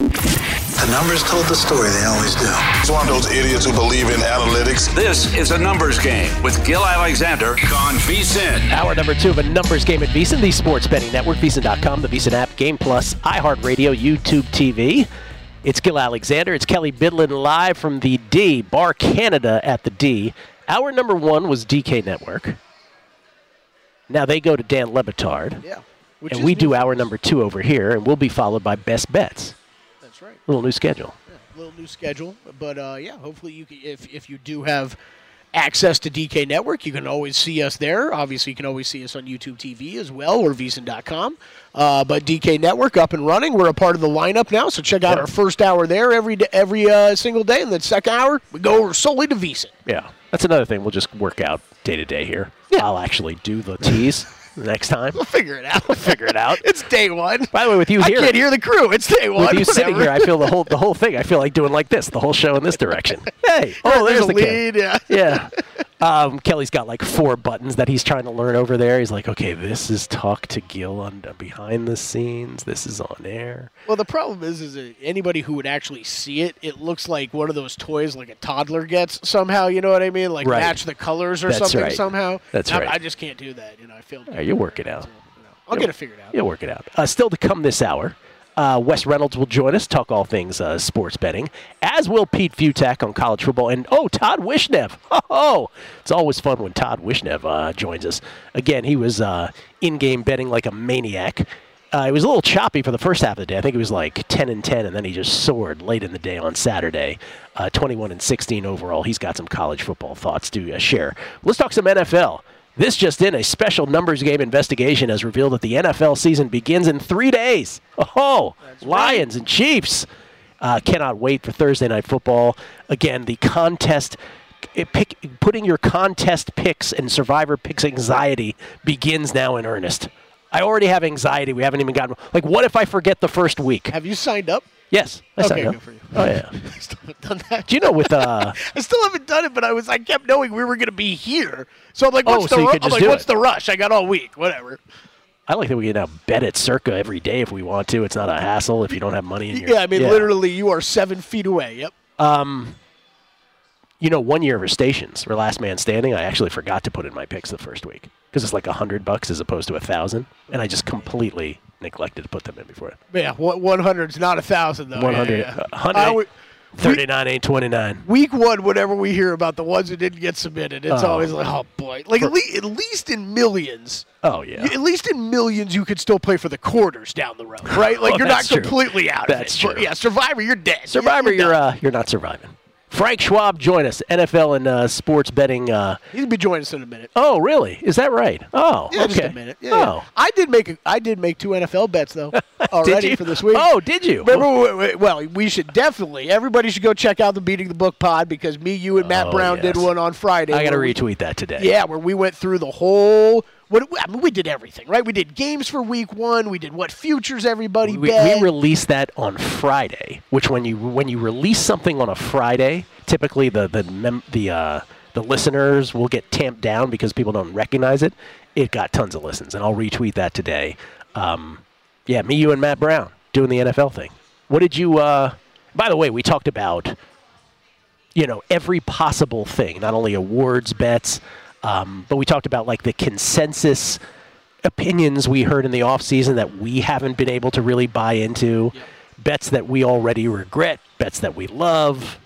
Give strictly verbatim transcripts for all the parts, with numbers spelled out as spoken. The numbers told the story, they always do. It's one of those idiots who believe in analytics. This is a numbers game with Gill Alexander on V S I N. Hour number two of a numbers game at V S I N, the sports betting network, V S I N dot com, the V S I N app, Game Plus, iHeartRadio, YouTube T V. It's Gill Alexander. It's Kelley Bydlon live from the D, Bar Canada at the D. Hour number one was D K Network. Now they go to Dan Le Batard. Yeah. And we do hour number two over here, and we'll be followed by Best Bets. Right. Little new schedule. Yeah, little new schedule, but uh, yeah, hopefully you can, if if you do have access to D K Network, you can always see us there. Obviously, you can always see us on YouTube T V as well, or V S I N dot com. Uh, but D K Network up and running. We're a part of the lineup now, so check out yeah. our first hour there every every uh, single day, and then second hour we go solely to V S I N. Yeah, that's another thing we'll just work out day to day here. Yeah. I'll actually do the tease. Next time. We'll figure it out. We'll figure it out. It's day one. By the way, with you here. I can't hear the crew. It's day one. With you whatever. Sitting here, I feel the whole the whole thing. I feel like doing like this, the whole show in this direction. Hey. Oh, there's, there's the lead. Kid. Yeah. yeah. Um, Kelly's got like four buttons that he's trying to learn over there. He's like, okay, this is talk to Gill on uh, behind the scenes. This is on air. Well, the problem is, is that anybody who would actually see it, it looks like one of those toys like a toddler gets somehow. You know what I mean? Like right. match the colors or That's something right. somehow. That's I, right. I just can't do that. You know, I feel bad. You'll work it out. I'll get it figured out. You'll work it out. Uh, still to come this hour, uh, Wes Reynolds will join us, talk all things uh, sports betting, as will Pete Fiutak on college football, and, oh, Todd Wishnev. Oh, it's always fun when Todd Wishnev uh, joins us. Again, he was uh, in-game betting like a maniac. Uh, it was a little choppy for the first half of the day. I think it was like ten and ten, and then he just soared late in the day on Saturday. Uh, twenty-one and sixteen overall. He's got some college football thoughts to uh, share. Let's talk some N F L. This just in, a special numbers game investigation has revealed that the N F L season begins in three days. Oh, That's Lions right. and Chiefs. Uh, cannot wait for Thursday Night Football. Again, the contest, pick, putting your contest picks and survivor picks anxiety begins now in earnest. I already have anxiety. We haven't even gotten, like, what if I forget the first week? Have you signed up? Yes, I okay, signed up. Good for you. Oh yeah, I still haven't done that. Do you know with uh, I still haven't done it, but I was I kept knowing we were going to be here, so I'm like, what's oh, the so ru- I'm like, what's it. the rush? I got all week, whatever. I like that we can now bet at Circa every day if we want to. It's not a hassle if you don't have money in your. Yeah, I mean, yeah. literally, you are seven feet away. Yep. Um, you know, one year of our stations, or last man standing, I actually forgot to put in my picks the first week because it's like a hundred bucks as opposed to a thousand, and I just completely. neglected to put them in before. Yeah, one hundred is not one thousand, though. one hundred. Yeah, yeah. one hundred thirty-nine ain't twenty-nine. Week one, whenever we hear about the ones who didn't get submitted, it's oh. always like, oh, boy. Like, for, at, le- at least in millions. Oh, yeah. You, at least in millions, you could still play for the quarters down the road, right? Like, oh, you're not true. completely out that's of it. That's true. But, yeah, Survivor, you're dead. Survivor, you're, you're, uh, you're not surviving. Frank Schwab, join us. N F L and uh, sports betting. Uh... He'll be joining us in a minute. Oh, really? Is that right? Oh, yeah, okay. Just a minute. Yeah, oh, yeah. I did make a, I did make two N F L bets though already for this week. Oh, did you? Remember? Well, we should definitely. Everybody should go check out the Beating the Book pod because me, you, and Matt oh, Brown yes. did one on Friday. I got to retweet that today. Yeah, where we went through the whole. What, I mean, we did everything, right? We did games for week one. We did what futures everybody we, bet. We released that on Friday, which when you when you release something on a Friday, typically the the mem- the uh, the listeners will get tamped down because people don't recognize it. It got tons of listens, and I'll retweet that today. Um, yeah, me, you, and Matt Brown doing the N F L thing. What did you? Uh, by the way, we talked about you know every possible thing, not only awards bets. Um, but we talked about like the consensus opinions we heard in the offseason that we haven't been able to really buy into. Yep. bets that we already regret, bets that we love,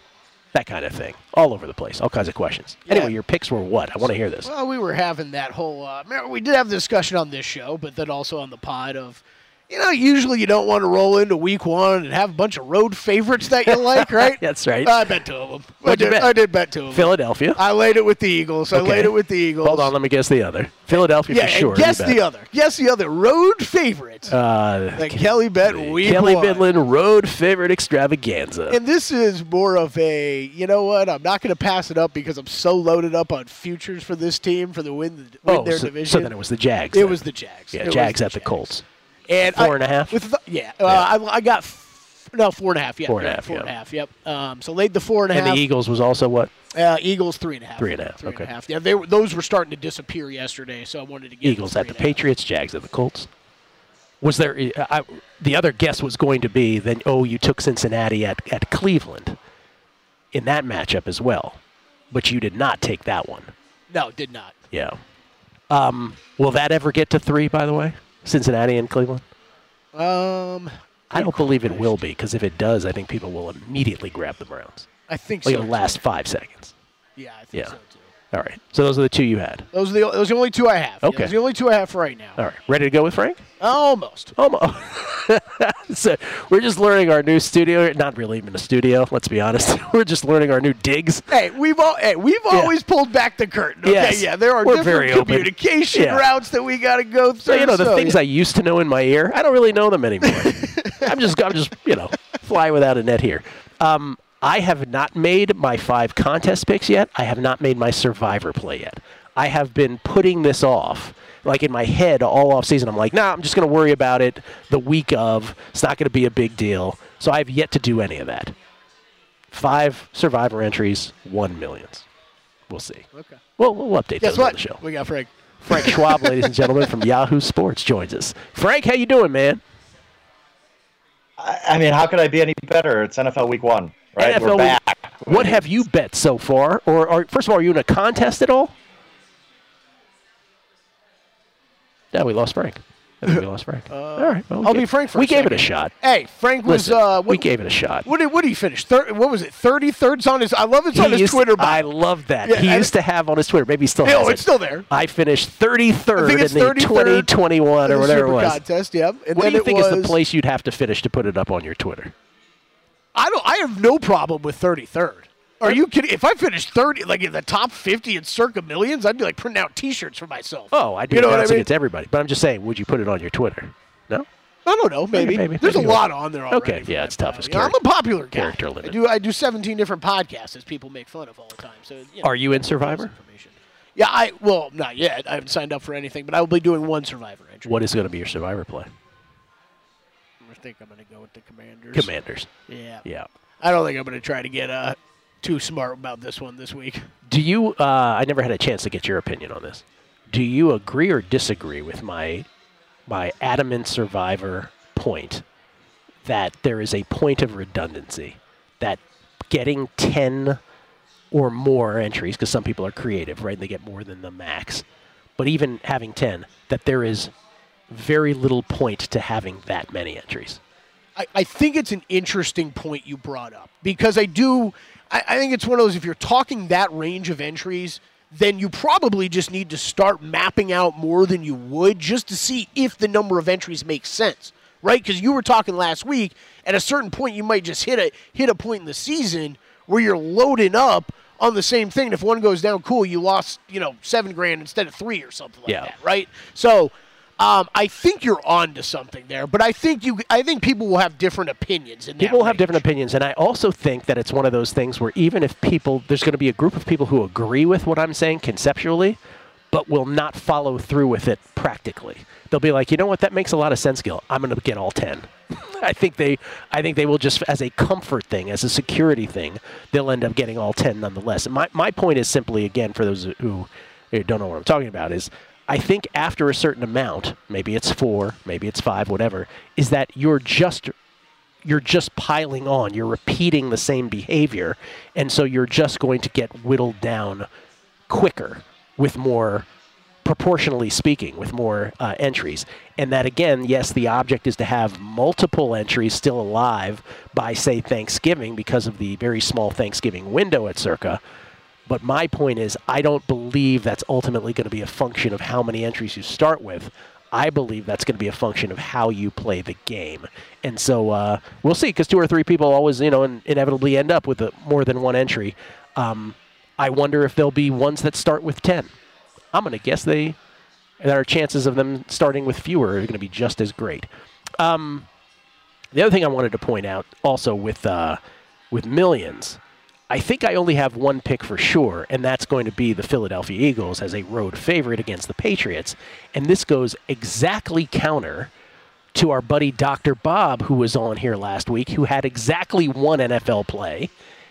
that kind of thing. All over the place. All kinds of questions. Yeah. Anyway, your picks were what? I want to hear this. Well, we were having that whole uh, – we did have a discussion on this show, but then also on the pod of – you know, usually you don't want to roll into week one and have a bunch of road favorites that you like, right? That's right. I bet two of them. What'd I did, you bet? I did bet two of them. Philadelphia. I laid it with the Eagles. I okay. laid it with the Eagles. Hold on, let me guess the other. Philadelphia yeah, for sure. Guess the other. Guess the other road favorite. Uh, the Ke- Kelley bet week Kelley one. Kelley Bydlon road favorite extravaganza. And this is more of a, you know what, I'm not going to pass it up because I'm so loaded up on futures for this team for the win, win oh, their so, division. So then it was the Jags. It then. was the Jags. Yeah, it Jags the at the Jags. Colts. And four and I, a half? With the, yeah. yeah. Uh, I, I got, f- no, four and a half. Yeah, four and a half. Four yeah. and a half, yep. Um, so laid the four and a and half. And the Eagles was also what? Uh, Eagles, three and a half. Three and a half, three okay. And a half. Yeah, they were, those were starting to disappear yesterday, so I wanted to get Eagles at the Patriots, Jags at the Colts. Was there, uh, I, the other guess was going to be that, oh, you took Cincinnati at, at Cleveland in that matchup as well, but you did not take that one. No, did not. Yeah. Um, will that ever get to three, by the way? Cincinnati and Cleveland? Um, I don't believe it will be, because if it does, I think people will immediately grab the Browns. I think like so. Like the last five seconds. Yeah, I think yeah. so, too. All right. So those are the two you had. Those are the, those are the only two I have. Okay. Yeah, those are the only two I have for right now. All right. Ready to go with Frank? Almost. Almost. So we're just learning our new studio. Not really even a studio, let's be honest. We're just learning our new digs. Hey, we've all, hey, we've yeah. always pulled back the curtain. Okay, yes. yeah. There are we're different communication yeah. routes that we got to go through. So, you know, the so, things yeah. I used to know in my ear, I don't really know them anymore. I'm just, I'm just, you know, fly without a net here. Um, I have not made my five contest picks yet. I have not made my Survivor play yet. I have been putting this off. Like in my head all off season, I'm like, nah, I'm just going to worry about it the week of. It's not going to be a big deal. So I have yet to do any of that. Five Survivor entries, one millions. We'll see. Okay. Well, we'll update Guess those what? on the show. We got Frank. Frank Schwab, ladies and gentlemen, from Yahoo Sports joins us. Frank, how you doing, man? I, I mean, how could I be any better? It's N F L Week One. Right? N F L We're back. Week. What have you bet so far? Or, or first of all, are you in a contest at all? Yeah, we lost Frank. I think we lost Frank. Uh, All right. Well, we I'll gave, be Frank for We a gave second. it a shot. Hey, Frank was... Listen, uh, what, we gave it a shot. What did, what did he finish? Thir- what was it? thirty-thirds on his... I love it's he on his used, Twitter. I love that. Yeah, he used to have on his Twitter. Maybe he still has it. No, it's still there. I finished thirty-third I in the twenty twenty-one or whatever it was. Contest, yeah. And what do you think was, is the place you'd have to finish to put it up on your Twitter? I don't. I have no problem with thirty-third. Are you kidding? If I finished thirty, like in the top fifty in circa millions, I'd be like printing out T-shirts for myself. Oh, I do. You know what I mean? It's everybody. But I'm just saying, would you put it on your Twitter? No? I don't know. Maybe. maybe, maybe There's maybe a lot on there already. Okay. Yeah, it's tough as character. I'm a popular guy. Character limit. I do, I do seventeen different podcasts as people make fun of all the time. So, you know, are you in Survivor? Yeah, I, well, not yet. I haven't signed up for anything, but I will be doing one Survivor entry. What is going to be your Survivor play? I think I'm going to go with the Commanders. Commanders. Yeah. Yeah. I don't think I'm going to try to get a... Too smart about this one this week. Do you, uh, I never had a chance to get your opinion on this. Do you agree or disagree with my my adamant Survivor point that there is a point of redundancy, that getting ten or more entries, because some people are creative, right, and they get more than the max, but even having ten, that there is very little point to having that many entries? I, I think it's an interesting point you brought up, because I do... I think it's one of those, if you're talking that range of entries, then you probably just need to start mapping out more than you would just to see if the number of entries makes sense, right? Because you were talking last week, at a certain point you might just hit a hit a point in the season where you're loading up on the same thing. And if one goes down, cool, you lost, you know, seven grand instead of three or something like yeah. that, right? So um, I think you're on to something there, but I think you. I think people will have different opinions. In that people will have different opinions, and I also think that it's one of those things where even if people, there's going to be a group of people who agree with what I'm saying conceptually, but will not follow through with it practically. They'll be like, you know what, that makes a lot of sense, Gil. I'm going to get all ten. I think they, I think they will just, as a comfort thing, as a security thing, they'll end up getting all ten nonetheless. And my my point is simply, again, for those who don't know what I'm talking about, is. I think after a certain amount, maybe it's four, maybe it's five, whatever, is that you're just you're just piling on. You're repeating the same behavior, and so you're just going to get whittled down quicker with more proportionally speaking, with more uh, entries. And that, again, yes, the object is to have multiple entries still alive by, say, Thanksgiving, because of the very small Thanksgiving window at Circa. But my point is, I don't believe that's ultimately going to be a function of how many entries you start with. I believe that's going to be a function of how you play the game. And so uh, we'll see, because two or three people always, you know, in- inevitably end up with a, more than one entry. Um, I wonder if there'll be ones that start with ten. I'm going to guess they, that our chances of them starting with fewer are going to be just as great. Um, the other thing I wanted to point out, also with uh, with millions, I think I only have one pick for sure, and that's going to be the Philadelphia Eagles as a road favorite against the Patriots. And this goes exactly counter to our buddy Doctor Bob, who was on here last week, who had exactly one N F L play.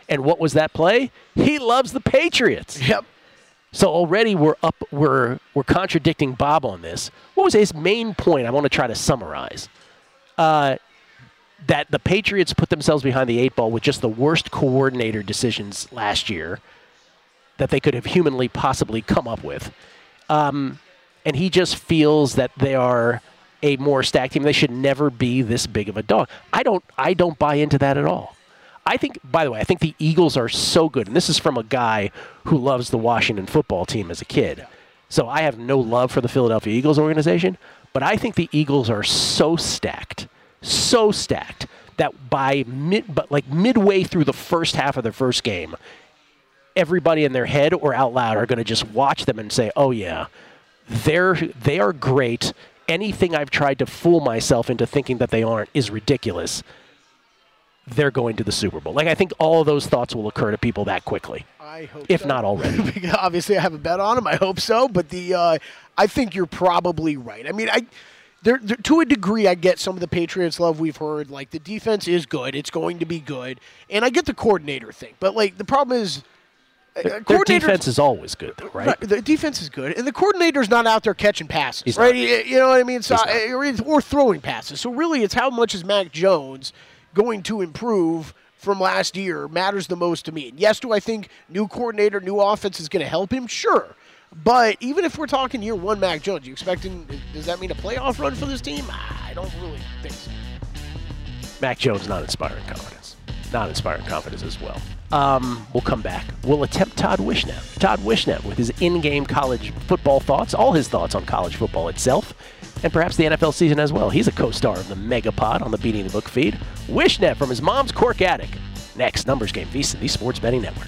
And what was that play? He loves the Patriots. Yep. So already we're up, we're we're contradicting Bob on this. What was his main point? I want to try to summarize. Uh, that the Patriots put themselves behind the eight ball with just the worst coordinator decisions last year that they could have humanly possibly come up with. Um, and he just feels that they are a more stacked team. They should never be this big of a dog. I don't, I don't buy into that at all. I think, by the way, I think the Eagles are so good. And this is from a guy who loves the Washington football team as a kid. So I have no love for the Philadelphia Eagles organization. But I think the Eagles are so stacked. So stacked that by mid, but like midway through the first half of their first game, everybody in their head or out loud are going to just watch them and say, "Oh yeah, they're they are great. Anything I've tried to fool myself into thinking that they aren't is ridiculous. They're going to the Super Bowl." Like, I think all of those thoughts will occur to people that quickly, I hope if so. Not already. Obviously, I have a bet on them. I hope so, but the uh, I think you're probably right. I mean, I. They're, they're, to a degree, I get some of the Patriots love we've heard. Like, the defense is good. It's going to be good. And I get the coordinator thing. But, like, the problem is... The, their defense is always good, though, right? right? The defense is good. And the coordinator's not out there catching passes, He's right? You, you know what I mean? So, or throwing passes. So, really, it's how much is Mac Jones going to improve from last year matters the most to me. And yes, do I think new coordinator, new offense is going to help him? Sure. But even if we're talking year one Mac Jones, you expecting, does that mean a playoff run for this team? I don't really think so. Mac Jones, not inspiring confidence. Not inspiring confidence as well. Um, we'll come back. We'll attempt Todd Wishnev. Todd Wishnev with his in-game college football thoughts, all his thoughts on college football itself, and perhaps the N F L season as well. He's a co-star of the Megapod on the Beating the Book feed. Wishnev from his mom's Cork attic. Next, Numbers Game, VSiN, the Sports Betting Network.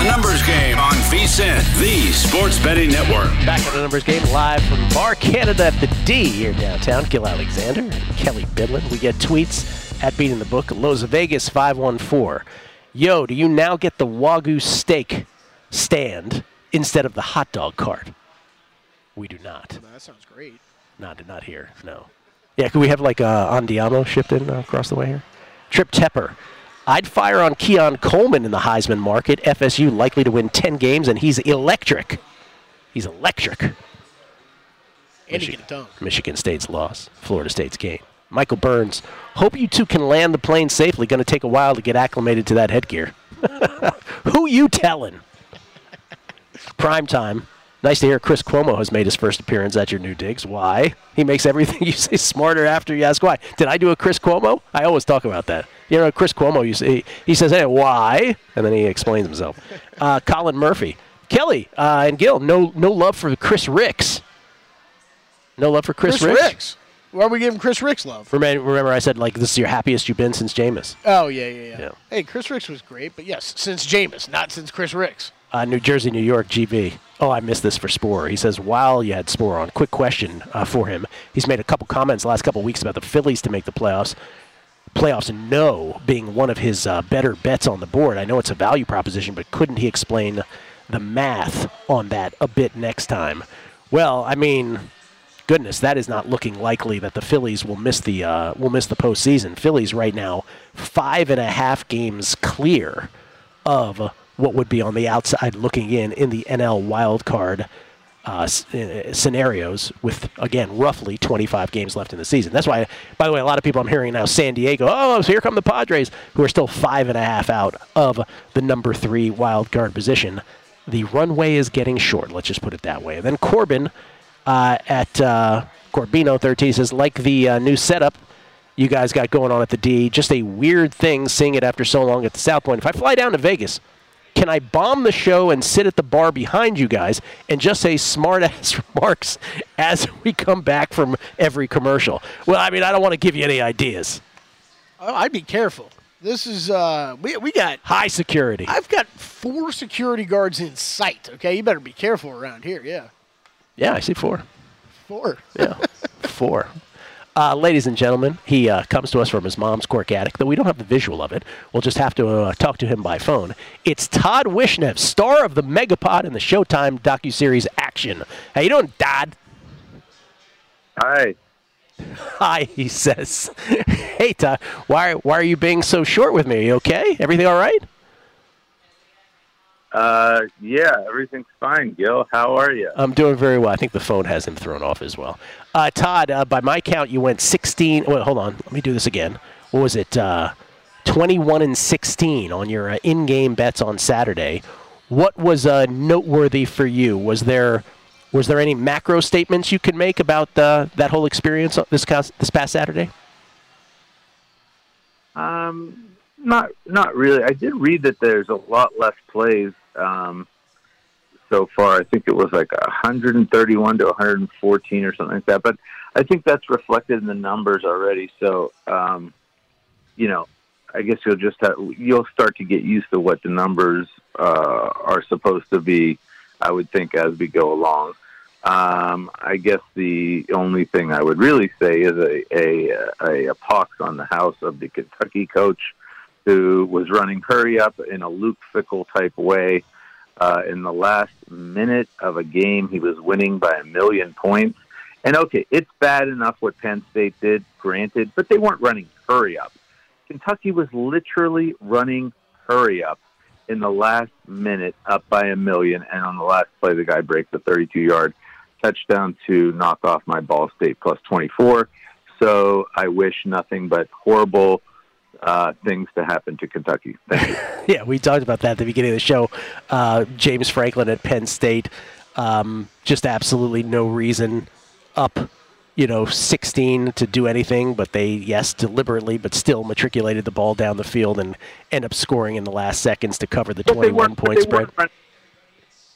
A Numbers Game on VSiN, the Sports Betting Network. Back at the Numbers Game, live from Bar Canada at the D here downtown. Gill Alexander and Kelley Bydlon. We get tweets at Beating the Book. Los Vegas five one four. Yo, do you now get the Wagyu steak stand instead of the hot dog cart? We do not. Well, that sounds great. Not, not here, no. Yeah, could we have like uh, Andiamo shipped in uh, across the way here? Trip Tepper. I'd fire on Keon Coleman in the Heisman market. F S U likely to win ten games, and he's electric. He's electric. And Michigan, he can dunk. Michigan State's loss. Florida State's gain. Michael Burns, hope you two can land the plane safely. Going to take a while to get acclimated to that headgear. Who you telling? Prime time. Nice to hear Chris Cuomo has made his first appearance at your new digs. Why? He makes everything you say smarter after you ask why. Did I do a Chris Cuomo? I always talk about that. You know, Chris Cuomo, you see, he says, hey, why? And then he explains himself. Uh, Colin Murphy. Kelly uh, and Gil, no no love for Chris Ricks. No love for Chris, Chris Ricks? Ricks. Why are we giving Chris Ricks love? Remember, remember I said, like, this is your happiest you've been since Jameis. Oh, yeah, yeah, yeah, yeah. Hey, Chris Ricks was great, but yes, since Jameis, not since Chris Ricks. Uh, New Jersey, New York, G B. Oh, I missed this for Spore. He says, while you had Spore on, quick question uh, for him. He's made a couple comments the last couple weeks about the Phillies to make the playoffs. Playoffs no being one of his uh, better bets on the board. I know it's a value proposition, but couldn't he explain the math on that a bit next time? Well, I mean, goodness, that is not looking likely that the Phillies will miss the uh, will miss the postseason. Phillies right now five and a half games clear of what would be on the outside looking in in the N L wildcard uh, scenarios with, again, roughly twenty-five games left in the season. That's why, by the way, a lot of people I'm hearing now, San Diego, oh, so here come the Padres, who are still five and a half out of the number three wildcard position. The runway is getting short, let's just put it that way. And then Corbin uh, at uh, Corbino thirteen says, like the uh, new setup you guys got going on at the D, just a weird thing seeing it after so long at the South Point. If I fly down to Vegas, can I bomb the show and sit at the bar behind you guys and just say smart-ass remarks as we come back from every commercial? Well, I mean, I don't want to give you any ideas. Oh, I'd be careful. This is, uh, we we got... high security. I've got four security guards in sight, okay? You better be careful around here, yeah. Yeah, I see four. Four? Yeah, four. Uh, ladies and gentlemen, he uh, comes to us from his mom's cork attic, though we don't have the visual of it. We'll just have to uh, talk to him by phone. It's Todd Wishnev, star of the Megapod and the Showtime docuseries Action. How you doing, Todd? Hi. Hi, he says. Hey, Todd, why, why are you being so short with me? Are you okay? Everything all right? Uh, yeah, everything's fine, Gil. How are you? I'm doing very well. I think the phone has him thrown off as well. Uh, Todd, uh, by my count, you went sixteen. Wait, hold on. Let me do this again. What was it? Uh, twenty-one and sixteen on your uh, in-game bets on Saturday. What was uh, noteworthy for you? Was there was there any macro statements you could make about uh, that whole experience this this past Saturday? Um. Not, not really. I did read that there's a lot less plays um, so far. I think it was like one thirty-one to one fourteen or something like that. But I think that's reflected in the numbers already. So, um, you know, I guess you'll just have, you'll start to get used to what the numbers uh, are supposed to be. I would think as we go along. Um, I guess the only thing I would really say is a a, a, a pox on the house of the Kentucky coach, who was running hurry up in a Luke Fickell type way. Uh, in the last minute of a game, he was winning by a million points. And, okay, it's bad enough what Penn State did, granted, but they weren't running hurry up. Kentucky was literally running hurry up in the last minute, up by a million, and on the last play, the guy breaks a thirty-two-yard touchdown to knock off my Ball State plus twenty-four. So I wish nothing but horrible Uh, things to happen to Kentucky. Thank you. Yeah, we talked about that at the beginning of the show. Uh, James Franklin at Penn State, um, just absolutely no reason up, you know, sixteen to do anything, but they, yes, deliberately, but still matriculated the ball down the field and end up scoring in the last seconds to cover the twenty-one point spread.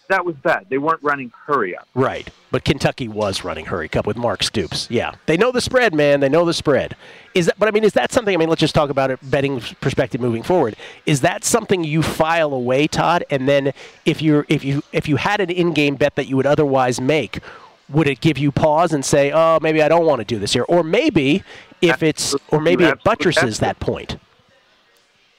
That was bad. They weren't running hurry up. Right. But Kentucky was running hurry up with Mark Stoops. Yeah. They know the spread, man. They know the spread. Is that, but I mean, is that something, I mean, let's just talk about it, betting perspective moving forward. Is that something you file away, Todd? And then if you if you if you had an in-game bet that you would otherwise make, would it give you pause and say, "Oh, maybe I don't want to do this here." Or maybe if it's or maybe it buttresses that point.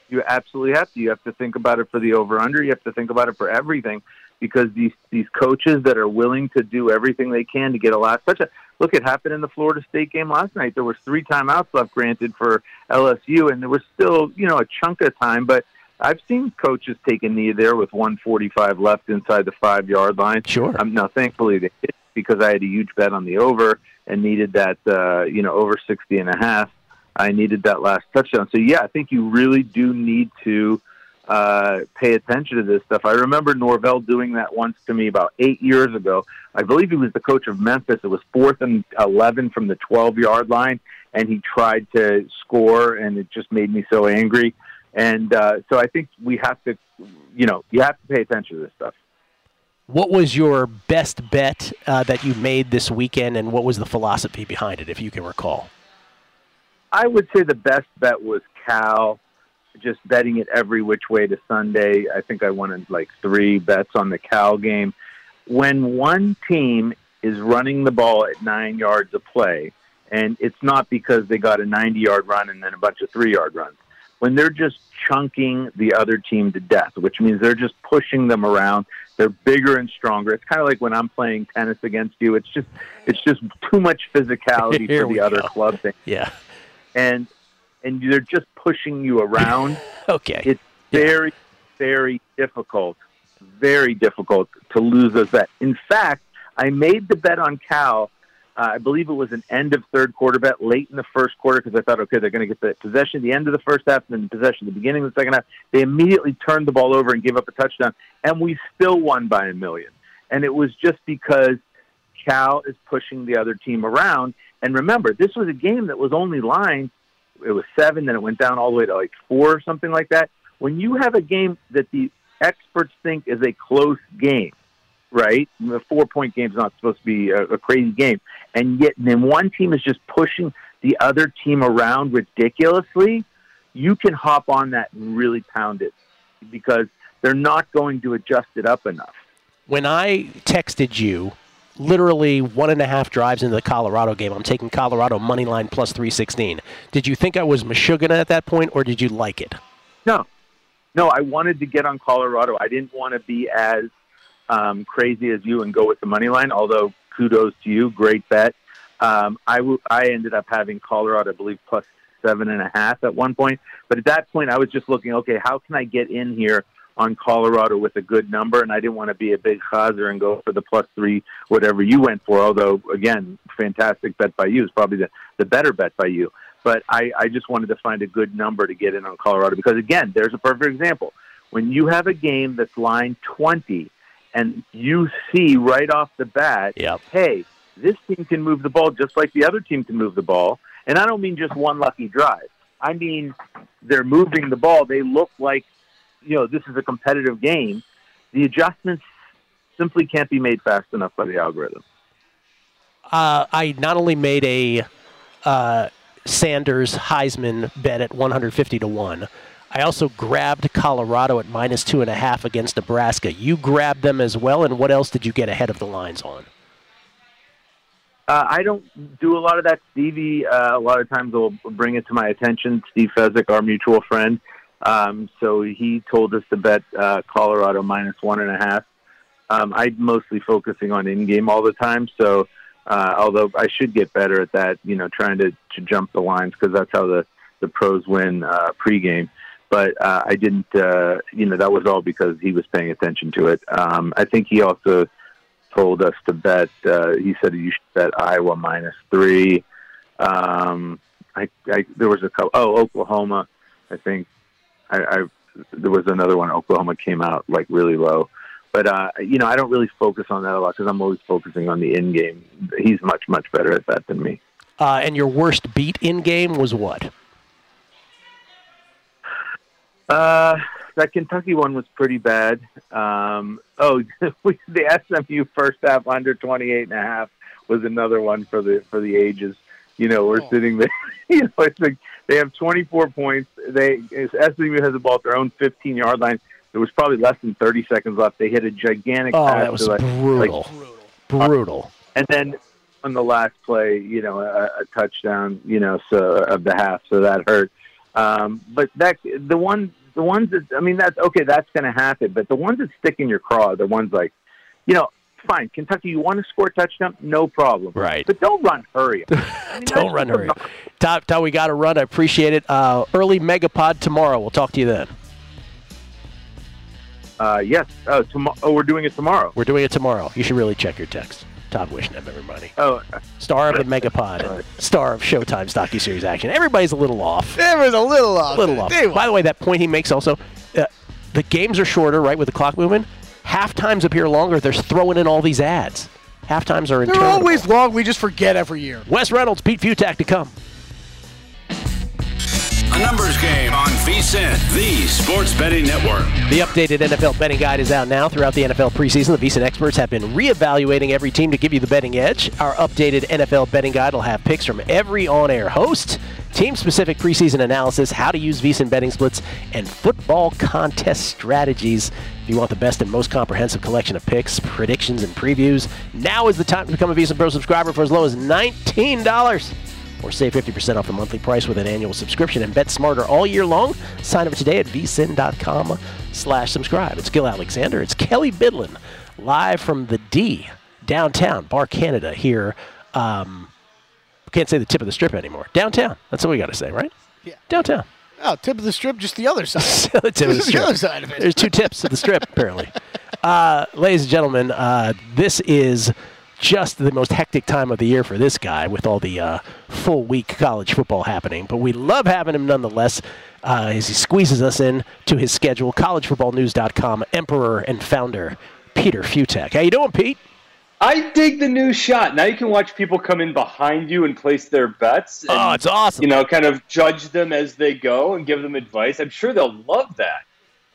You absolutely have to. You have to think about it for the over-under. You have to think about it for everything. Because these, these coaches that are willing to do everything they can to get a last touchdown. Look, it happened in the Florida State game last night. There was three timeouts left granted for L S U, and there was still, you know, a chunk of time. But I've seen coaches take a knee there with one forty-five left inside the five-yard line. Sure. Um, now, thankfully, they did because I had a huge bet on the over and needed that, uh, you know, over sixty and a half. I needed that last touchdown. So, yeah, I think you really do need to uh, pay attention to this stuff. I remember Norvell doing that once to me about eight years ago. I believe he was the coach of Memphis. It was fourth and eleven from the twelve-yard line, and he tried to score, and it just made me so angry. And uh, so I think we have to, you know, you have to pay attention to this stuff. What was your best bet uh, that you made this weekend, and what was the philosophy behind it, if you can recall? I would say the best bet was Cal, just betting it every which way to Sunday. I think I won like three bets on the Cal game. When one team is running the ball at nine yards a play, and it's not because they got a ninety-yard run and then a bunch of three-yard runs, when they're just chunking the other team to death, which means they're just pushing them around. They're bigger and stronger. It's kind of like when I'm playing tennis against you. It's just it's just too much physicality for the other go. club thing. Yeah. And and they're just pushing you around. Okay. It's very, yeah. very difficult, very difficult to lose those bets. In fact, I made the bet on Cal. Uh, I believe it was an end-of-third quarter bet late in the first quarter because I thought, okay, they're going to get the possession at the end of the first half and then the possession at the beginning of the second half. They immediately turned the ball over and gave up a touchdown, and we still won by a million. And it was just because Cal is pushing the other team around. And remember, this was a game that was only lined. It was seven, then it went down all the way to like four or something like that. When you have a game that the experts think is a close game, right? The four-point game is not supposed to be a, a crazy game. And yet and then one team is just pushing the other team around ridiculously, you can hop on that and really pound it because they're not going to adjust it up enough. When I texted you, literally one and a half drives into the Colorado game, I'm taking Colorado money line plus three sixteen. Did you think I was Meshuggah at that point, or did you like it? No. No, I wanted to get on Colorado. I didn't want to be as Um, crazy as you and go with the money line, although kudos to you. Great bet. Um, I, w- I ended up having Colorado, I believe, plus seven and a half at one point. But at that point, I was just looking, okay, how can I get in here on Colorado with a good number? And I didn't want to be a big chaser and go for the plus three, whatever you went for, although, again, fantastic bet by you. It's probably the, the better bet by you. But I, I just wanted to find a good number to get in on Colorado because, again, there's a perfect example. When you have a game that's line twenty, and you see right off the bat, yep. hey, this team can move the ball just like the other team can move the ball. And I don't mean just one lucky drive. I mean they're moving the ball. They look like, you know, this is a competitive game. The adjustments simply can't be made fast enough by the algorithm. Uh, I not only made a uh, Sanders Heisman bet at one hundred fifty to one, I also grabbed Colorado at minus two and a half against Nebraska. You grabbed them as well, and what else did you get ahead of the lines on? Uh, I don't do a lot of that. Stevie, uh, a lot of times, will bring it to my attention. Steve Fezzik, our mutual friend. Um, so he told us to bet uh, Colorado minus one and a half. Um, I'm mostly focusing on in-game all the time, so uh, although I should get better at that, you know, trying to, to jump the lines because that's how the, the pros win uh, pregame. But uh, I didn't, uh, you know, that was all because he was paying attention to it. Um, I think he also told us to bet, uh, he said you should bet Iowa minus three. Um, I, I, there was a couple, oh, Oklahoma, I think. I, I there was another one. Oklahoma came out, like, really low. But, uh, you know, I don't really focus on that a lot because I'm always focusing on the end game. He's much, much better at that than me. Uh, and your worst beat in game was what? Uh, that Kentucky one was pretty bad. Um, oh, the S M U first half under twenty-eight and a half was another one for the, for the ages. You know, we're oh. sitting there, you know, it's like they have twenty-four points. They, S M U has the ball at their own fifteen yard line. There was probably less than thirty seconds left. They hit a gigantic oh, pass. That was like, brutal. Like, brutal. And then on the last play, you know, a, a touchdown, you know, so of the half. So that hurt. Um, but that the one, the ones that I mean, that's okay. That's going to happen. But the ones that stick in your craw, are the ones like, you know, fine, Kentucky. You want to score a touchdown, no problem. Right. But don't run hurry. I mean, don't run hurry. Todd, Todd, we got to run. I appreciate it. Uh, early Megapod tomorrow. We'll talk to you then. Uh, yes. Oh, tomorrow. Oh, we're doing it tomorrow. We're doing it tomorrow. You should really check your text. Todd Wishnev, everybody. Oh, star of the Megapod, and star of Showtime's docuseries action. Everybody's a little off. Everyone's a little off. A little off. By the way, that point he makes also, uh, The games are shorter, right, with the clock moving. Half times appear longer. They're throwing in all these ads. Half times are interminable. They're always long. We just forget every year. Wes Reynolds, Pete Fiutak to come. A numbers game on V S I N, the sports betting network. The updated N F L betting guide is out now. Throughout the N F L preseason, the V S I N experts have been reevaluating every team to give you the betting edge. Our updated N F L betting guide will have picks from every on-air host, team-specific preseason analysis, how to use V S I N betting splits, and football contest strategies. If you want the best and most comprehensive collection of picks, predictions, and previews, now is the time to become a V S I N Pro subscriber for as low as nineteen dollars. Or save fifty percent off the monthly price with an annual subscription and bet smarter all year long. Sign up today at vsin.com slash subscribe. It's Gill Alexander. It's Kelley Bydlon live from the D, downtown, Bar Canada here. Um, can't say the tip of the strip anymore. Downtown. That's what we got to say, right? Yeah. Downtown. Oh, tip of the strip, just the other side. the tip of the, strip. the other side of it. There's two tips of the strip, apparently. Uh, ladies and gentlemen, uh, this is just the most hectic time of the year for this guy with all the uh, full week college football happening. But we love having him nonetheless uh, as he squeezes us in to his schedule. college football news dot com emperor and founder, Peter Fiutak. How you doing, Pete? I dig the new shot. Now you can watch people come in behind you and place their bets. And, oh, it's awesome. You know, kind of judge them as they go and give them advice. I'm sure they'll love that.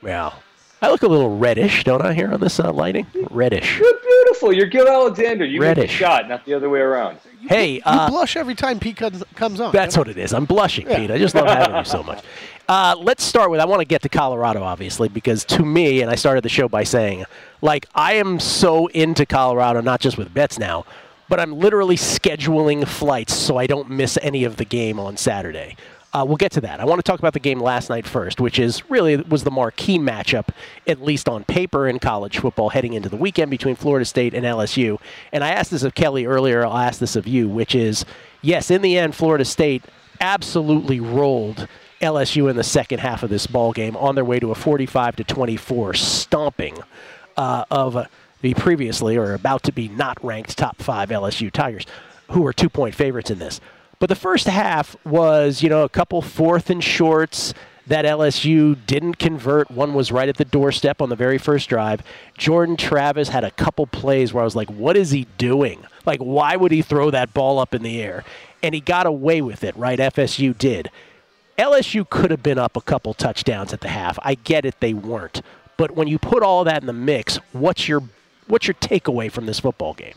Well, I look a little reddish, don't I, here on this uh, lighting? Reddish. You're beautiful. You're Gill Alexander. You get the shot, not the other way around. You, hey. You uh, blush every time Pete comes, comes on. That's what it is. I'm blushing, yeah. Pete. I just love having you so much. Uh, let's start with, I want to get to Colorado, obviously, because to me, and I started the show by saying, like, I am so into Colorado, not just with bets now, but I'm literally scheduling flights so I don't miss any of the game on Saturday. Uh, we'll get to that. I want to talk about the game last night first, which is really was the marquee matchup, at least on paper, in college football heading into the weekend between Florida State and L S U. And I asked this of Kelley earlier. I'll ask this of you, which is, yes, in the end, Florida State absolutely rolled L S U in the second half of this ball game on their way to a forty-five to twenty-four stomping uh, of the previously or about to be not ranked top five L S U Tigers, who are two-point favorites in this. But the first half was, you know, a couple fourth and shorts that L S U didn't convert. One was right at the doorstep on the very first drive. Jordan Travis had a couple plays where I was like, what is he doing? Like, why would he throw that ball up in the air? And he got away with it, right? F S U did. L S U could have been up a couple touchdowns at the half. I get it, they weren't. But when you put all that in the mix, what's your what's your takeaway from this football game?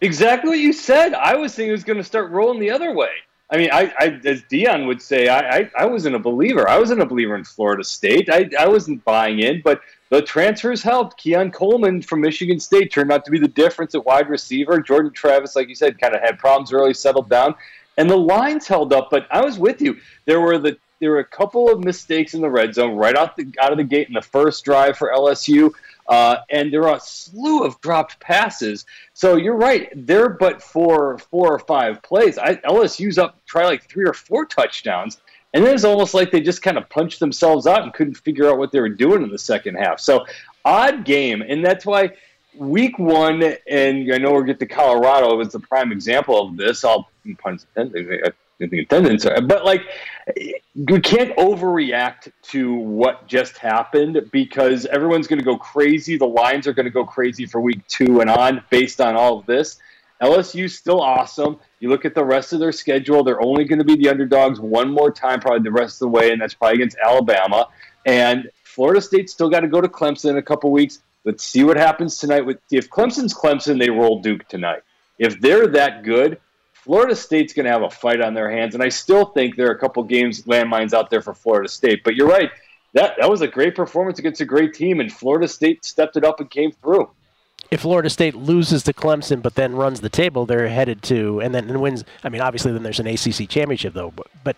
Exactly what you said. I was thinking it was going to start rolling the other way. I mean, I, I as Deion would say, I, I, I wasn't a believer. I wasn't a believer in Florida State. I, I wasn't buying in, but the transfers helped. Keon Coleman from Michigan State turned out to be the difference at wide receiver. Jordan Travis, like you said, kind of had problems early, settled down, and the lines held up. But I was with you. There were the there were a couple of mistakes in the red zone right out the out of the gate in the first drive for L S U. Uh, and there are a slew of dropped passes. So you're right. There but for four or five plays. I, L S U's up, try like three or four touchdowns. And then it's almost like they just kind of punched themselves out and couldn't figure out what they were doing in the second half. So odd game. And that's why week one, and I know we'll get to Colorado, it's the prime example of this. I'll puns intended. Attendance, but like you can't overreact to what just happened because everyone's going to go crazy. The lines are going to go crazy for week two and on based on all of this. L S U's still awesome. You look at the rest of their schedule, they're only going to be the underdogs one more time, probably the rest of the way, and that's probably against Alabama. And Florida State's still got to go to Clemson in a couple weeks. Let's see what happens tonight. With if Clemson's Clemson, they roll Duke tonight. If they're that good, Florida State's going to have a fight on their hands, and I still think there are a couple games, landmines out there for Florida State. But you're right, that that was a great performance against a great team, and Florida State stepped it up and came through. If Florida State loses to Clemson but then runs the table, they're headed to and then and wins. I mean, obviously, then there's an A C C championship, though, but, but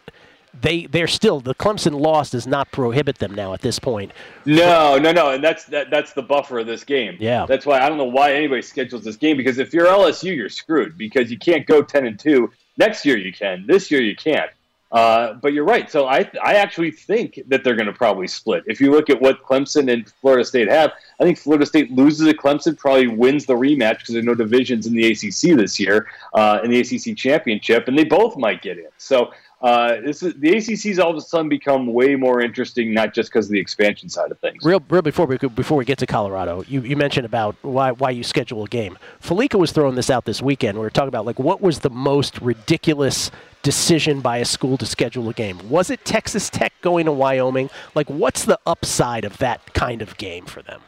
they, they're still – the Clemson loss does not prohibit them now at this point. No, no, no, and that's that, that's the buffer of this game. Yeah. That's why I don't know why anybody schedules this game because if you're L S U, you're screwed because you can't go ten and two. Next year you can. This year you can't. Uh, but you're right. So I I actually think that they're going to probably split. If you look at what Clemson and Florida State have, I think Florida State loses to Clemson, probably wins the rematch because there are no divisions in the A C C this year, uh, in the A C C championship, and they both might get in. So – Uh, this is, the A C C's all of a sudden become way more interesting, not just because of the expansion side of things. Real, real before we before we get to Colorado, you, you mentioned about why why you schedule a game. Felica was throwing this out this weekend. We were talking about like what was the most ridiculous decision by a school to schedule a game. Was it Texas Tech going to Wyoming? Like, what's the upside of that kind of game for them?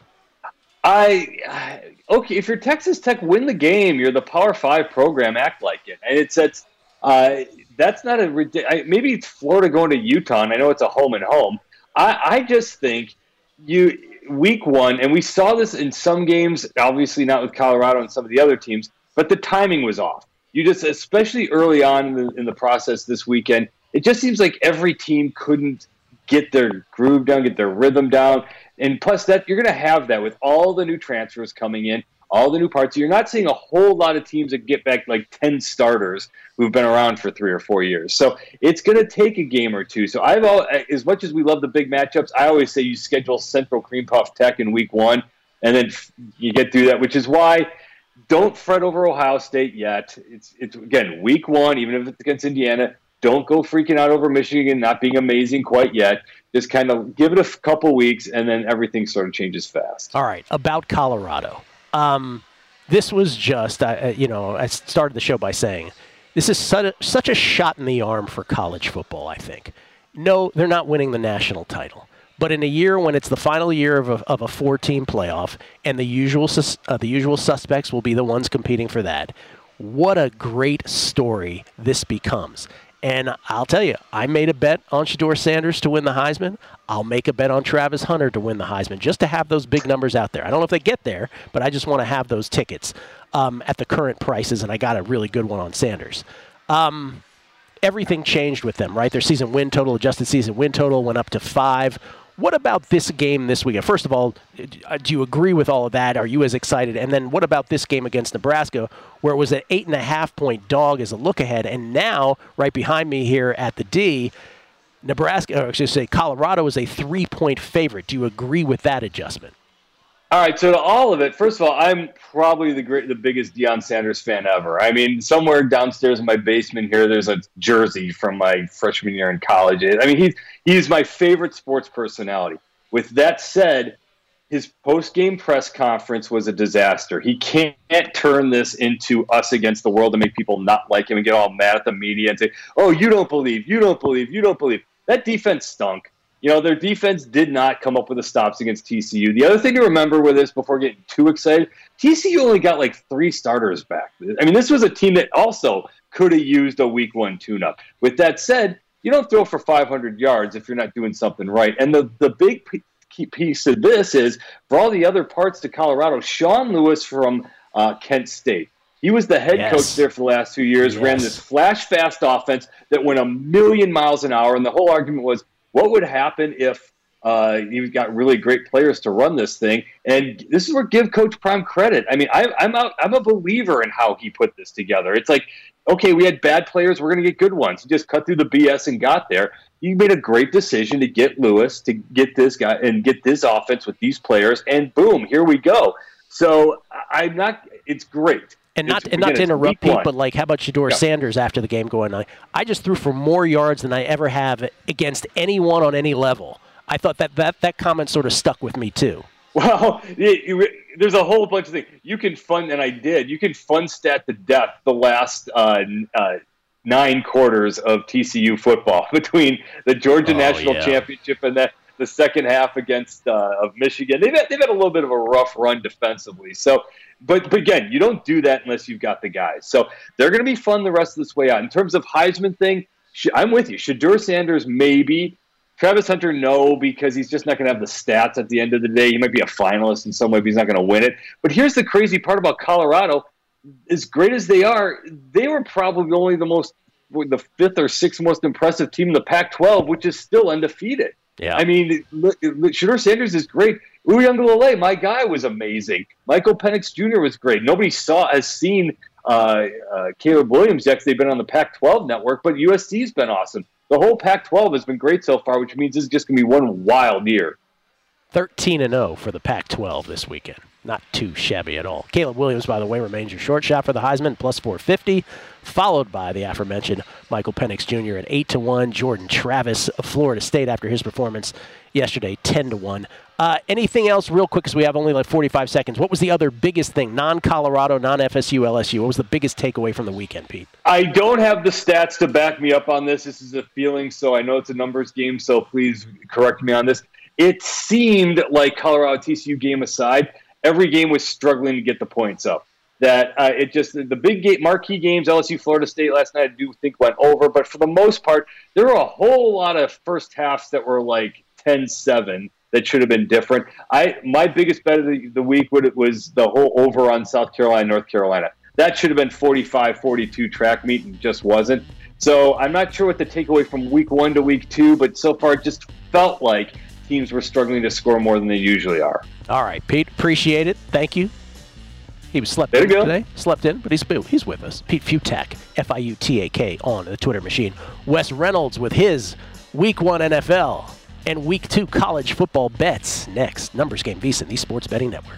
I, I okay, if you're Texas Tech, win the game. You're the Power Five program. Act like it, and it's that's. Uh, that's not a ridiculous. Maybe it's Florida going to Utah, and I know it's a home and home. I, I just think you week one, and we saw this in some games, obviously not with Colorado and some of the other teams, but the timing was off. You just, especially early on in the, in the process this weekend, it just seems like every team couldn't get their groove down, get their rhythm down, and plus that you're going to have that with all the new transfers coming in. All the new parts. You're not seeing a whole lot of teams that get back like ten starters who've been around for three or four years. So it's going to take a game or two. So I've all, as much as we love the big matchups, I always say you schedule Central Cream Puff Tech in week one, and then you get through that. Which is why don't fret over Ohio State yet. It's it's again week one, even if it's against Indiana. Don't go freaking out over Michigan and not being amazing quite yet. Just kind of give it a couple weeks, and then everything sort of changes fast. All right, about Colorado. Um, this was just, uh, you know, I started the show by saying, this is such a, such a shot in the arm for college football, I think. No, they're not winning the national title. But in a year when it's the final year of a, of a four-team playoff, and the usual sus- uh, the usual suspects will be the ones competing for that, what a great story this becomes. And I'll tell you, I made a bet on Shedeur Sanders to win the Heisman. I'll make a bet on Travis Hunter to win the Heisman, just to have those big numbers out there. I don't know if they get there, but I just want to have those tickets um, at the current prices, and I got a really good one on Sanders. Um, everything changed with them, right? Their season win total, adjusted season win total, went up to five. What about this game this weekend? First of all, do you agree with all of that? Are you as excited? And then what about this game against Nebraska, where it was an eight and a half point dog as a look-ahead, and now, right behind me here at the D, Nebraska, or I should say Colorado is a three-point favorite. Do you agree with that adjustment? All right, so to all of it, first of all, I'm probably the great, the biggest Deion Sanders fan ever. I mean, somewhere downstairs in my basement here, there's a jersey from my freshman year in college. I mean, he's, he's my favorite sports personality. With that said, his post-game press conference was a disaster. He can't turn this into us against the world and make people not like him and get all mad at the media and say, oh, you don't believe, you don't believe, you don't believe. That defense stunk. You know, their defense did not come up with the stops against T C U. The other thing to remember with this before getting too excited, T C U only got like three starters back. I mean, this was a team that also could have used a week one tune-up. With that said, you don't throw for five hundred yards if you're not doing something right. And the, the big p- piece of this is, for all the other parts to Colorado, Sean Lewis from uh, Kent State. He was the head yes. coach there for the last two years, yes. ran this flash-fast offense that went a million miles an hour, and the whole argument was, what would happen if uh, you've got really great players to run this thing? And this is where give Coach Prime credit. I mean, I, I'm out, I'm a believer in how he put this together. It's like, okay, we had bad players. We're going to get good ones. He just cut through the B S and got there. He made a great decision to get Lewis, to get this guy, and get this offense with these players. And boom, here we go. So I'm not – it's great. And not, and not to interrupt Pete, but like, how about Shedeur yeah. Sanders after the game going, I, I just threw for more yards than I ever have against anyone on any level. I thought that that, that comment sort of stuck with me too. Well, it, it, there's a whole bunch of things. You can fund, and I did, you can fund stat to death the last uh, uh, nine quarters of T C U football between the Georgia oh, National yeah. Championship and that. The second half against uh, of Michigan, they've had, they've had a little bit of a rough run defensively. So, but, but again, you don't do that unless you've got the guys. So they're going to be fun the rest of this way out. In terms of Heisman thing, I'm with you. Shedeur Sanders, maybe. Travis Hunter, no, because he's just not going to have the stats at the end of the day. He might be a finalist in some way, but he's not going to win it. But here's the crazy part about Colorado. As great as they are, they were probably only the most the fifth or sixth most impressive team in the Pac twelve, which is still undefeated. Yeah, I mean, Shedeur Sanders is great. Uyunglele, my guy, was amazing. Michael Penix Junior was great. Nobody saw has seen uh, uh, Caleb Williams yet because they've been on the Pac twelve network, but U S C's been awesome. The whole Pac twelve has been great so far, which means this is just going to be one wild year. thirteen and oh for the Pac twelve this weekend. Not too shabby at all. Caleb Williams, by the way, remains your short shot for the Heisman, plus four fifty, followed by the aforementioned Michael Penix Junior at eight to one. Jordan Travis of Florida State after his performance yesterday, ten to one. Uh, anything else real quick, because we have only like forty-five seconds. What was the other biggest thing, non-Colorado, non-F S U, L S U? What was the biggest takeaway from the weekend, Pete? I don't have the stats to back me up on this. This is a feeling, so I know it's a numbers game, so please correct me on this. It seemed like, Colorado T C U game aside, every game was struggling to get the points up. That uh, it just the big game, marquee games, L S U, Florida State last night, I do think went over. But for the most part, there were a whole lot of first halves that were like ten seven that should have been different. I my biggest bet of the, the week would, was the whole over on South Carolina, North Carolina. That should have been forty-five forty-two track meet and just wasn't. So I'm not sure what the takeaway from week one to week two, but so far it just felt like teams were struggling to score more than they usually are. All right, Pete, appreciate it. Thank you. He was slept there in today. Slept in, but he's he's with us. Pete Fiutak, F I U T A K, on the Twitter machine. Wes Reynolds with his Week one N F L and Week two college football bets. Next, Numbers Game, VSiN, the Sports Betting Network.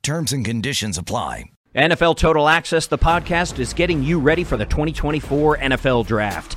Terms and conditions apply. N F L Total Access, the podcast, is getting you ready for the twenty twenty-four N F L Draft.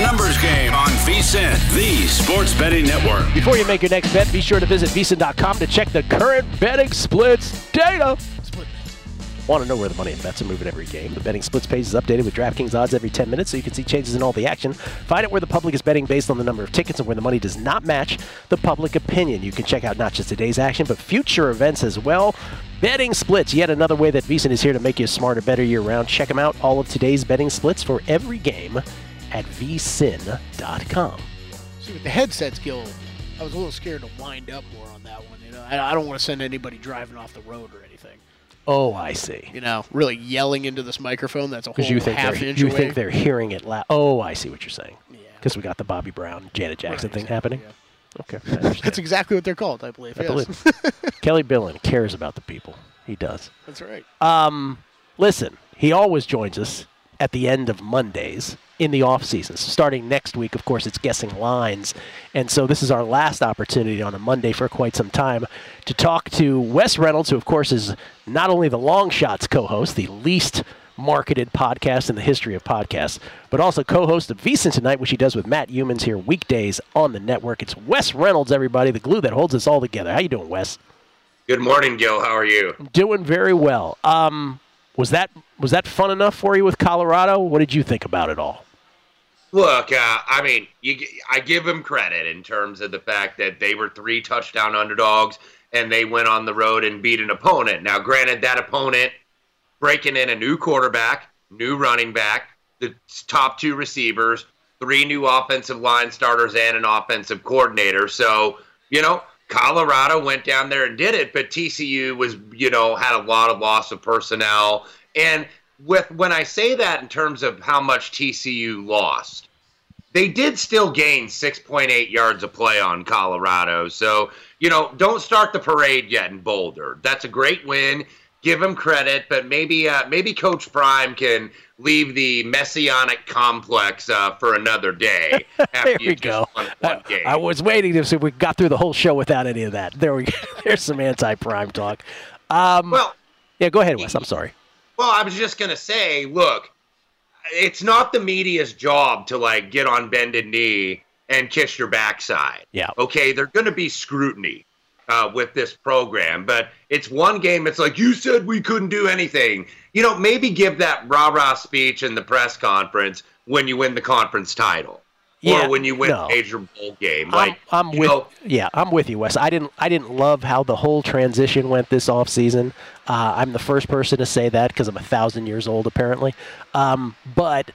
Numbers Game on VSiN, the Sports Betting Network. Before you make your next bet, be sure to visit V S I N dot com to check the current betting splits data. Split. Want to know where the money and bets are moving every game? The betting splits page is updated with DraftKings odds every ten minutes, so you can see changes in all the action. Find out where the public is betting based on the number of tickets and where the money does not match the public opinion. You can check out not just today's action, but future events as well. Betting splits, yet another way that VSiN is here to make you smarter, better year-round. Check them out, all of today's betting splits for every game at V S I N dot com. See, with the headsets, Gil, I was a little scared to wind up more on that one. You know, I, I don't want to send anybody driving off the road or anything. Oh, I see. You know, really yelling into this microphone. That's a whole you think half inch away. You think they're hearing it loud. Oh, I see what you're saying. Yeah. Because we got the Bobby Brown, Janet Jackson right, thing exactly, happening. Yeah. Okay. That's exactly what they're called, I believe. I yes. believe. Kelley Bydlon cares about the people. He does. That's right. Um, listen, he always joins us at the end of Mondays in the off-season. So starting next week, of course, it's guessing lines. And so this is our last opportunity on a Monday for quite some time to talk to Wes Reynolds, who, of course, is not only the Long Shots co-host, the least marketed podcast in the history of podcasts, but also co-host of VSiN Tonight, which he does with Matt Humans here weekdays on the network. It's Wes Reynolds, everybody, the glue that holds us all together. How you doing, Wes? Good morning, Gil. How are you? I'm doing very well. Um, was that was that fun enough for you with Colorado? What did you think about it all? Look, uh, I mean, you, I give them credit in terms of the fact that they were three touchdown underdogs and they went on the road and beat an opponent. Now, granted, that opponent breaking in a new quarterback, new running back, the top two receivers, three new offensive line starters, and an offensive coordinator. So, you know, Colorado went down there and did it, but T C U was, you know, had a lot of loss of personnel. And with when I say that in terms of how much T C U lost, they did still gain six point eight yards of play on Colorado. So, you know, don't start the parade yet in Boulder. That's a great win. Give him credit, but maybe uh, maybe Coach Prime can leave the messianic complex uh, for another day. After there you we go. I, I was waiting to see if we got through the whole show without any of that. There we go. There's some anti-Prime talk. Um, well, yeah, go ahead, Wes. I'm sorry. Well, I was just going to say, look, it's not the media's job to, like, get on bended knee and kiss your backside. Yeah. Okay, they're going to be scrutiny. uh, with this program. But it's one game, it's like, you said we couldn't do anything. You know, maybe give that rah-rah speech in the press conference when you win the conference title. Yeah, or when you win no. a major bowl game, like I'm, I'm with know. yeah, I'm with you, Wes. I didn't, I didn't love how the whole transition went this offseason. Uh, I'm the first person to say that because I'm a thousand years old, apparently. Um, but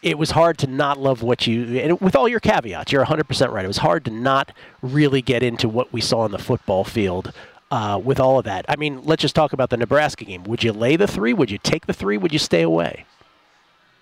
it was hard to not love what you, and with all your caveats, you're one hundred percent right. It was hard to not really get into what we saw on the football field. Uh, with all of that, I mean, let's just talk about the Nebraska game. Would you lay the three? Would you take the three? Would you stay away?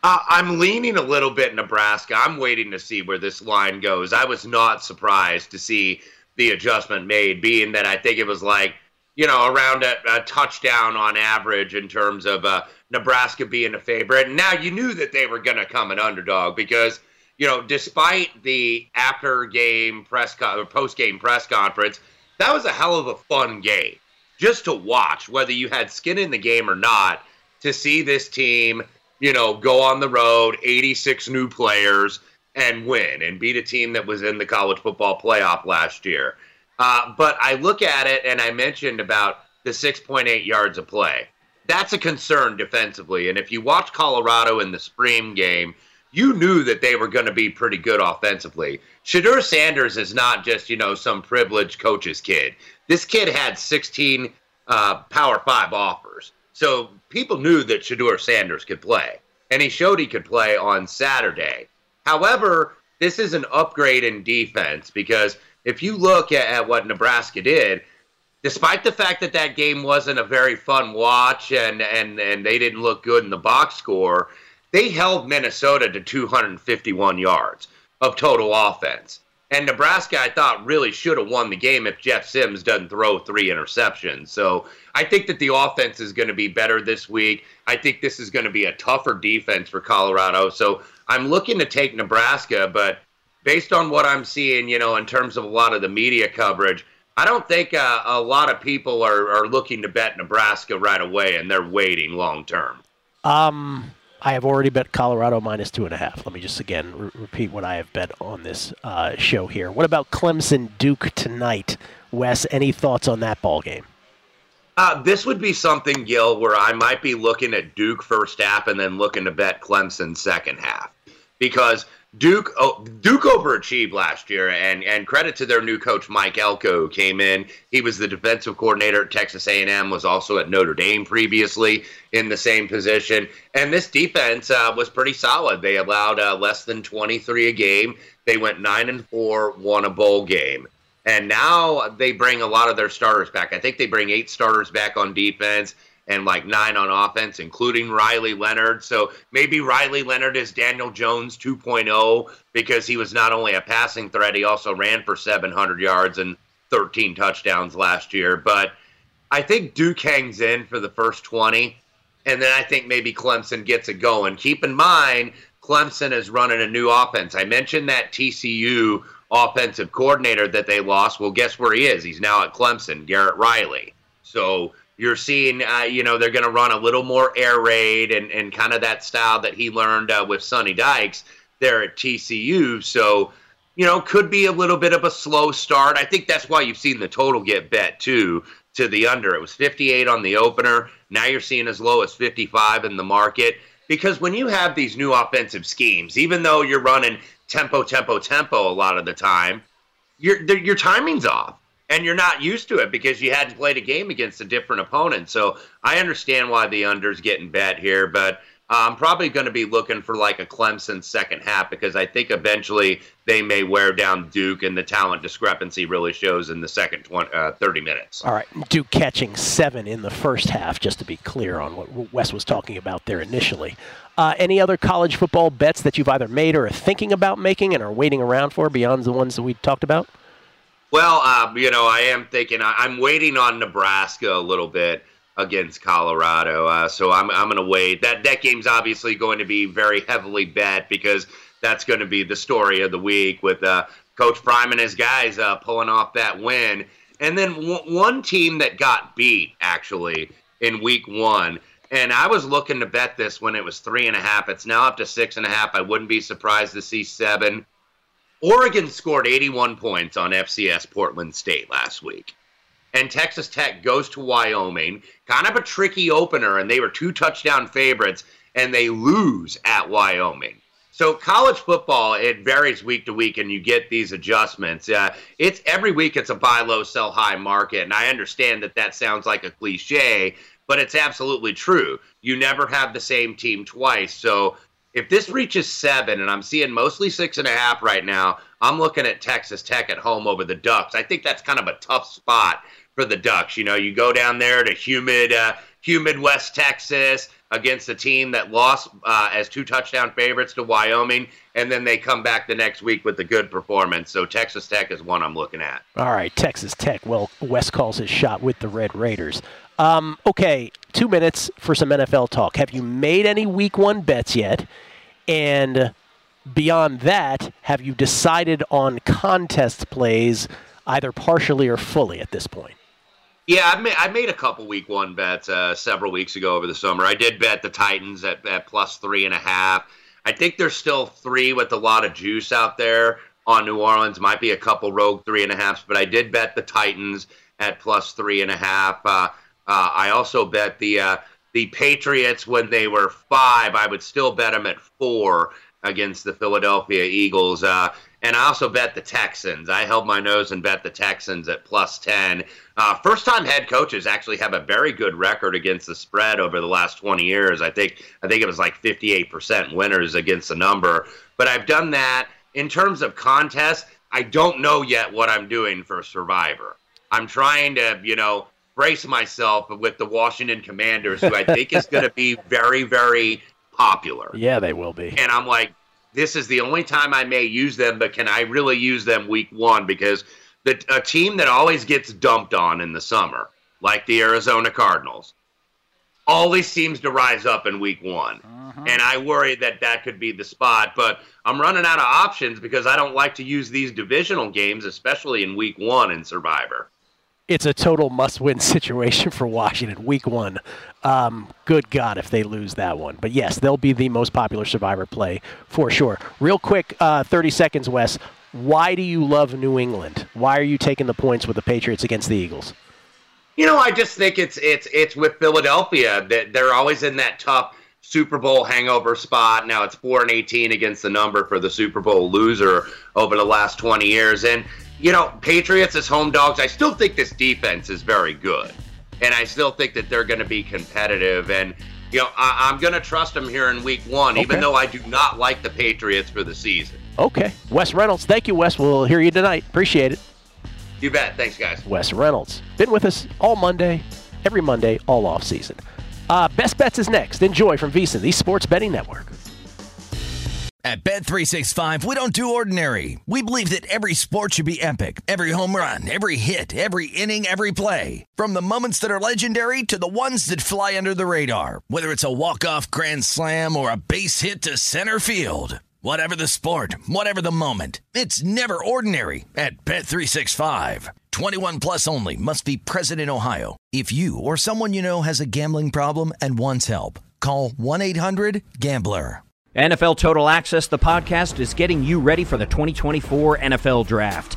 Uh, I'm leaning a little bit Nebraska. I'm waiting to see where this line goes. I was not surprised to see the adjustment made, being that I think it was like, you know, around a, a touchdown on average in terms of uh, Nebraska being a favorite. And now you knew that they were going to come an underdog because, you know, despite the after-game press co- or post-game press conference, that was a hell of a fun game just to watch, whether you had skin in the game or not, to see this team – you know, go on the road, eighty-six new players, and win, and beat a team that was in the college football playoff last year. Uh, but I look at it, and I mentioned about the six point eight yards a play. That's a concern defensively, and if you watch Colorado in the spring game, you knew that they were going to be pretty good offensively. Shedeur Sanders is not just, you know, some privileged coach's kid. This kid had sixteen uh, Power five offers. So people knew that Shedeur Sanders could play, and he showed he could play on Saturday. However, this is an upgrade in defense because if you look at, at what Nebraska did, despite the fact that that game wasn't a very fun watch and, and, and they didn't look good in the box score, they held Minnesota to two hundred fifty-one yards of total offense. And Nebraska, I thought, really should have won the game if Jeff Sims doesn't throw three interceptions. So I think that the offense is going to be better this week. I think this is going to be a tougher defense for Colorado. So I'm looking to take Nebraska, but based on what I'm seeing, you know, in terms of a lot of the media coverage, I don't think uh, a lot of people are, are looking to bet Nebraska right away, and they're waiting long term. Um. I have already bet Colorado minus two and a half. Let me just, again, re- repeat what I have bet on this uh, show here. What about Clemson Duke tonight? Wes, any thoughts on that ball game? Uh, this would be something, Gil, where I might be looking at Duke first half and then looking to bet Clemson second half. Because Duke oh, Duke overachieved last year, and, and credit to their new coach, Mike Elko, who came in. He was the defensive coordinator at Texas A and M, was also at Notre Dame previously in the same position. And this defense uh, was pretty solid. They allowed uh, less than twenty-three a game. They went nine and four, won a bowl game. And now they bring a lot of their starters back. I think they bring eight starters back on defense and like nine on offense, including Riley Leonard. So maybe Riley Leonard is Daniel Jones two point oh because he was not only a passing threat, he also ran for seven hundred yards and thirteen touchdowns last year. But I think Duke hangs in for the first twenty, and then I think maybe Clemson gets it going. Keep in mind, Clemson is running a new offense. I mentioned that T C U offensive coordinator that they lost. Well, guess where he is? He's now at Clemson, Garrett Riley. So you're seeing, uh, you know, they're going to run a little more air raid and, and kind of that style that he learned uh, with Sonny Dykes there at T C U. So, you know, could be a little bit of a slow start. I think that's why you've seen the total get bet, too, to the under. It was fifty-eight on the opener. Now you're seeing as low as fifty-five in the market. Because when you have these new offensive schemes, even though you're running tempo, tempo, tempo a lot of the time, your your timing's off. And you're not used to it because you hadn't played a game against a different opponent. So I understand why the under's getting bet here, but I'm probably going to be looking for like a Clemson second half because I think eventually they may wear down Duke and the talent discrepancy really shows in the second twenty, uh, thirty minutes. All right, Duke catching seven in the first half, just to be clear on what Wes was talking about there initially. Uh, any other college football bets that you've either made or are thinking about making and are waiting around for beyond the ones that we talked about? Well, uh, you know, I am thinking I'm waiting on Nebraska a little bit against Colorado, uh, so I'm I'm going to wait. That that game's obviously going to be very heavily bet because that's going to be the story of the week with uh, Coach Prime and his guys uh, pulling off that win. And then w- one team that got beat, actually, in week one, and I was looking to bet this when it was three and a half. It's now up to six and a half. I wouldn't be surprised to see seven. Oregon scored eighty-one points on F C S Portland State last week. and Texas Tech goes to Wyoming. Kind of a tricky opener, and they were two touchdown favorites, and they lose at Wyoming. So college football, it varies week to week, and you get these adjustments. Uh, it's every week it's a buy low, sell high market, and I understand that that sounds like a cliche, but it's absolutely true. You never have the same team twice. So if this reaches seven, and I'm seeing mostly six and a half right now, I'm looking at Texas Tech at home over the Ducks. I think that's kind of a tough spot for the Ducks. You know, you go down there to humid, uh, humid West Texas against a team that lost uh, as two touchdown favorites to Wyoming, and then they come back the next week with a good performance. So Texas Tech is one I'm looking at. All right, Texas Tech. Well, Wes calls his shot with the Red Raiders. Um, okay, two minutes for some N F L talk. Have you made any week one bets yet? And beyond that, have you decided on contest plays either partially or fully at this point? Yeah, I made, I made a couple week one bets uh, several weeks ago over the summer. I did bet the Titans at, at plus three and a half. I think there's still three with a lot of juice out there on New Orleans. Might be a couple rogue three and a halves, but I did bet the Titans at plus three and a half. Uh, Uh, I also bet the uh, the Patriots when they were five. I would still bet them at four against the Philadelphia Eagles. Uh, and I also bet the Texans. I held my nose and bet the Texans at plus ten. Uh, first-time head coaches actually have a very good record against the spread over the last twenty years. I think I think it was like fifty-eight percent winners against the number. But I've done that. In terms of contests, I don't know yet what I'm doing for Survivor. I'm trying to, you know, brace myself with the Washington Commanders, who I think is going to be very, very popular. Yeah, they will be. And I'm like, this is the only time I may use them, but can I really use them week one? Because the, a team that always gets dumped on in the summer, like the Arizona Cardinals, always seems to rise up in week one. Uh-huh. And I worry that that could be the spot. But I'm running out of options because I don't like to use these divisional games, especially in week one in Survivor. It's a total must-win situation for Washington, week one. Um, good God if they lose that one. But, yes, they'll be the most popular Survivor play for sure. Real quick, uh, thirty seconds, Wes. Why do you love New England? Why are you taking the points with the Patriots against the Eagles? You know, I just think it's it's it's with Philadelphia. They're always in that tough Super Bowl hangover spot. Now it's four and eighteen against the number for the Super Bowl loser over the last twenty years. And, you know, Patriots as home dogs, I still think this defense is very good. And I still think that they're going to be competitive. And, you know, I, I'm going to trust them here in week one, okay, even though I do not like the Patriots for the season. Okay. Wes Reynolds. Thank you, Wes. We'll hear you tonight. Appreciate it. You bet. Thanks, guys. Wes Reynolds. Been with us all Monday, every Monday, all off season. Uh, Best Bets is next. Enjoy from VSiN, the Sports Betting Network. At Bet three sixty-five, we don't do ordinary. We believe that every sport should be epic. Every home run, every hit, every inning, every play. From the moments that are legendary to the ones that fly under the radar. Whether it's a walk-off grand slam or a base hit to center field. Whatever the sport, whatever the moment. It's never ordinary at Bet three sixty-five. twenty-one plus only. Must be present in Ohio. If you or someone you know has a gambling problem and wants help, call one eight hundred gambler. N F L Total Access, the podcast, is getting you ready for the twenty twenty-four N F L Draft.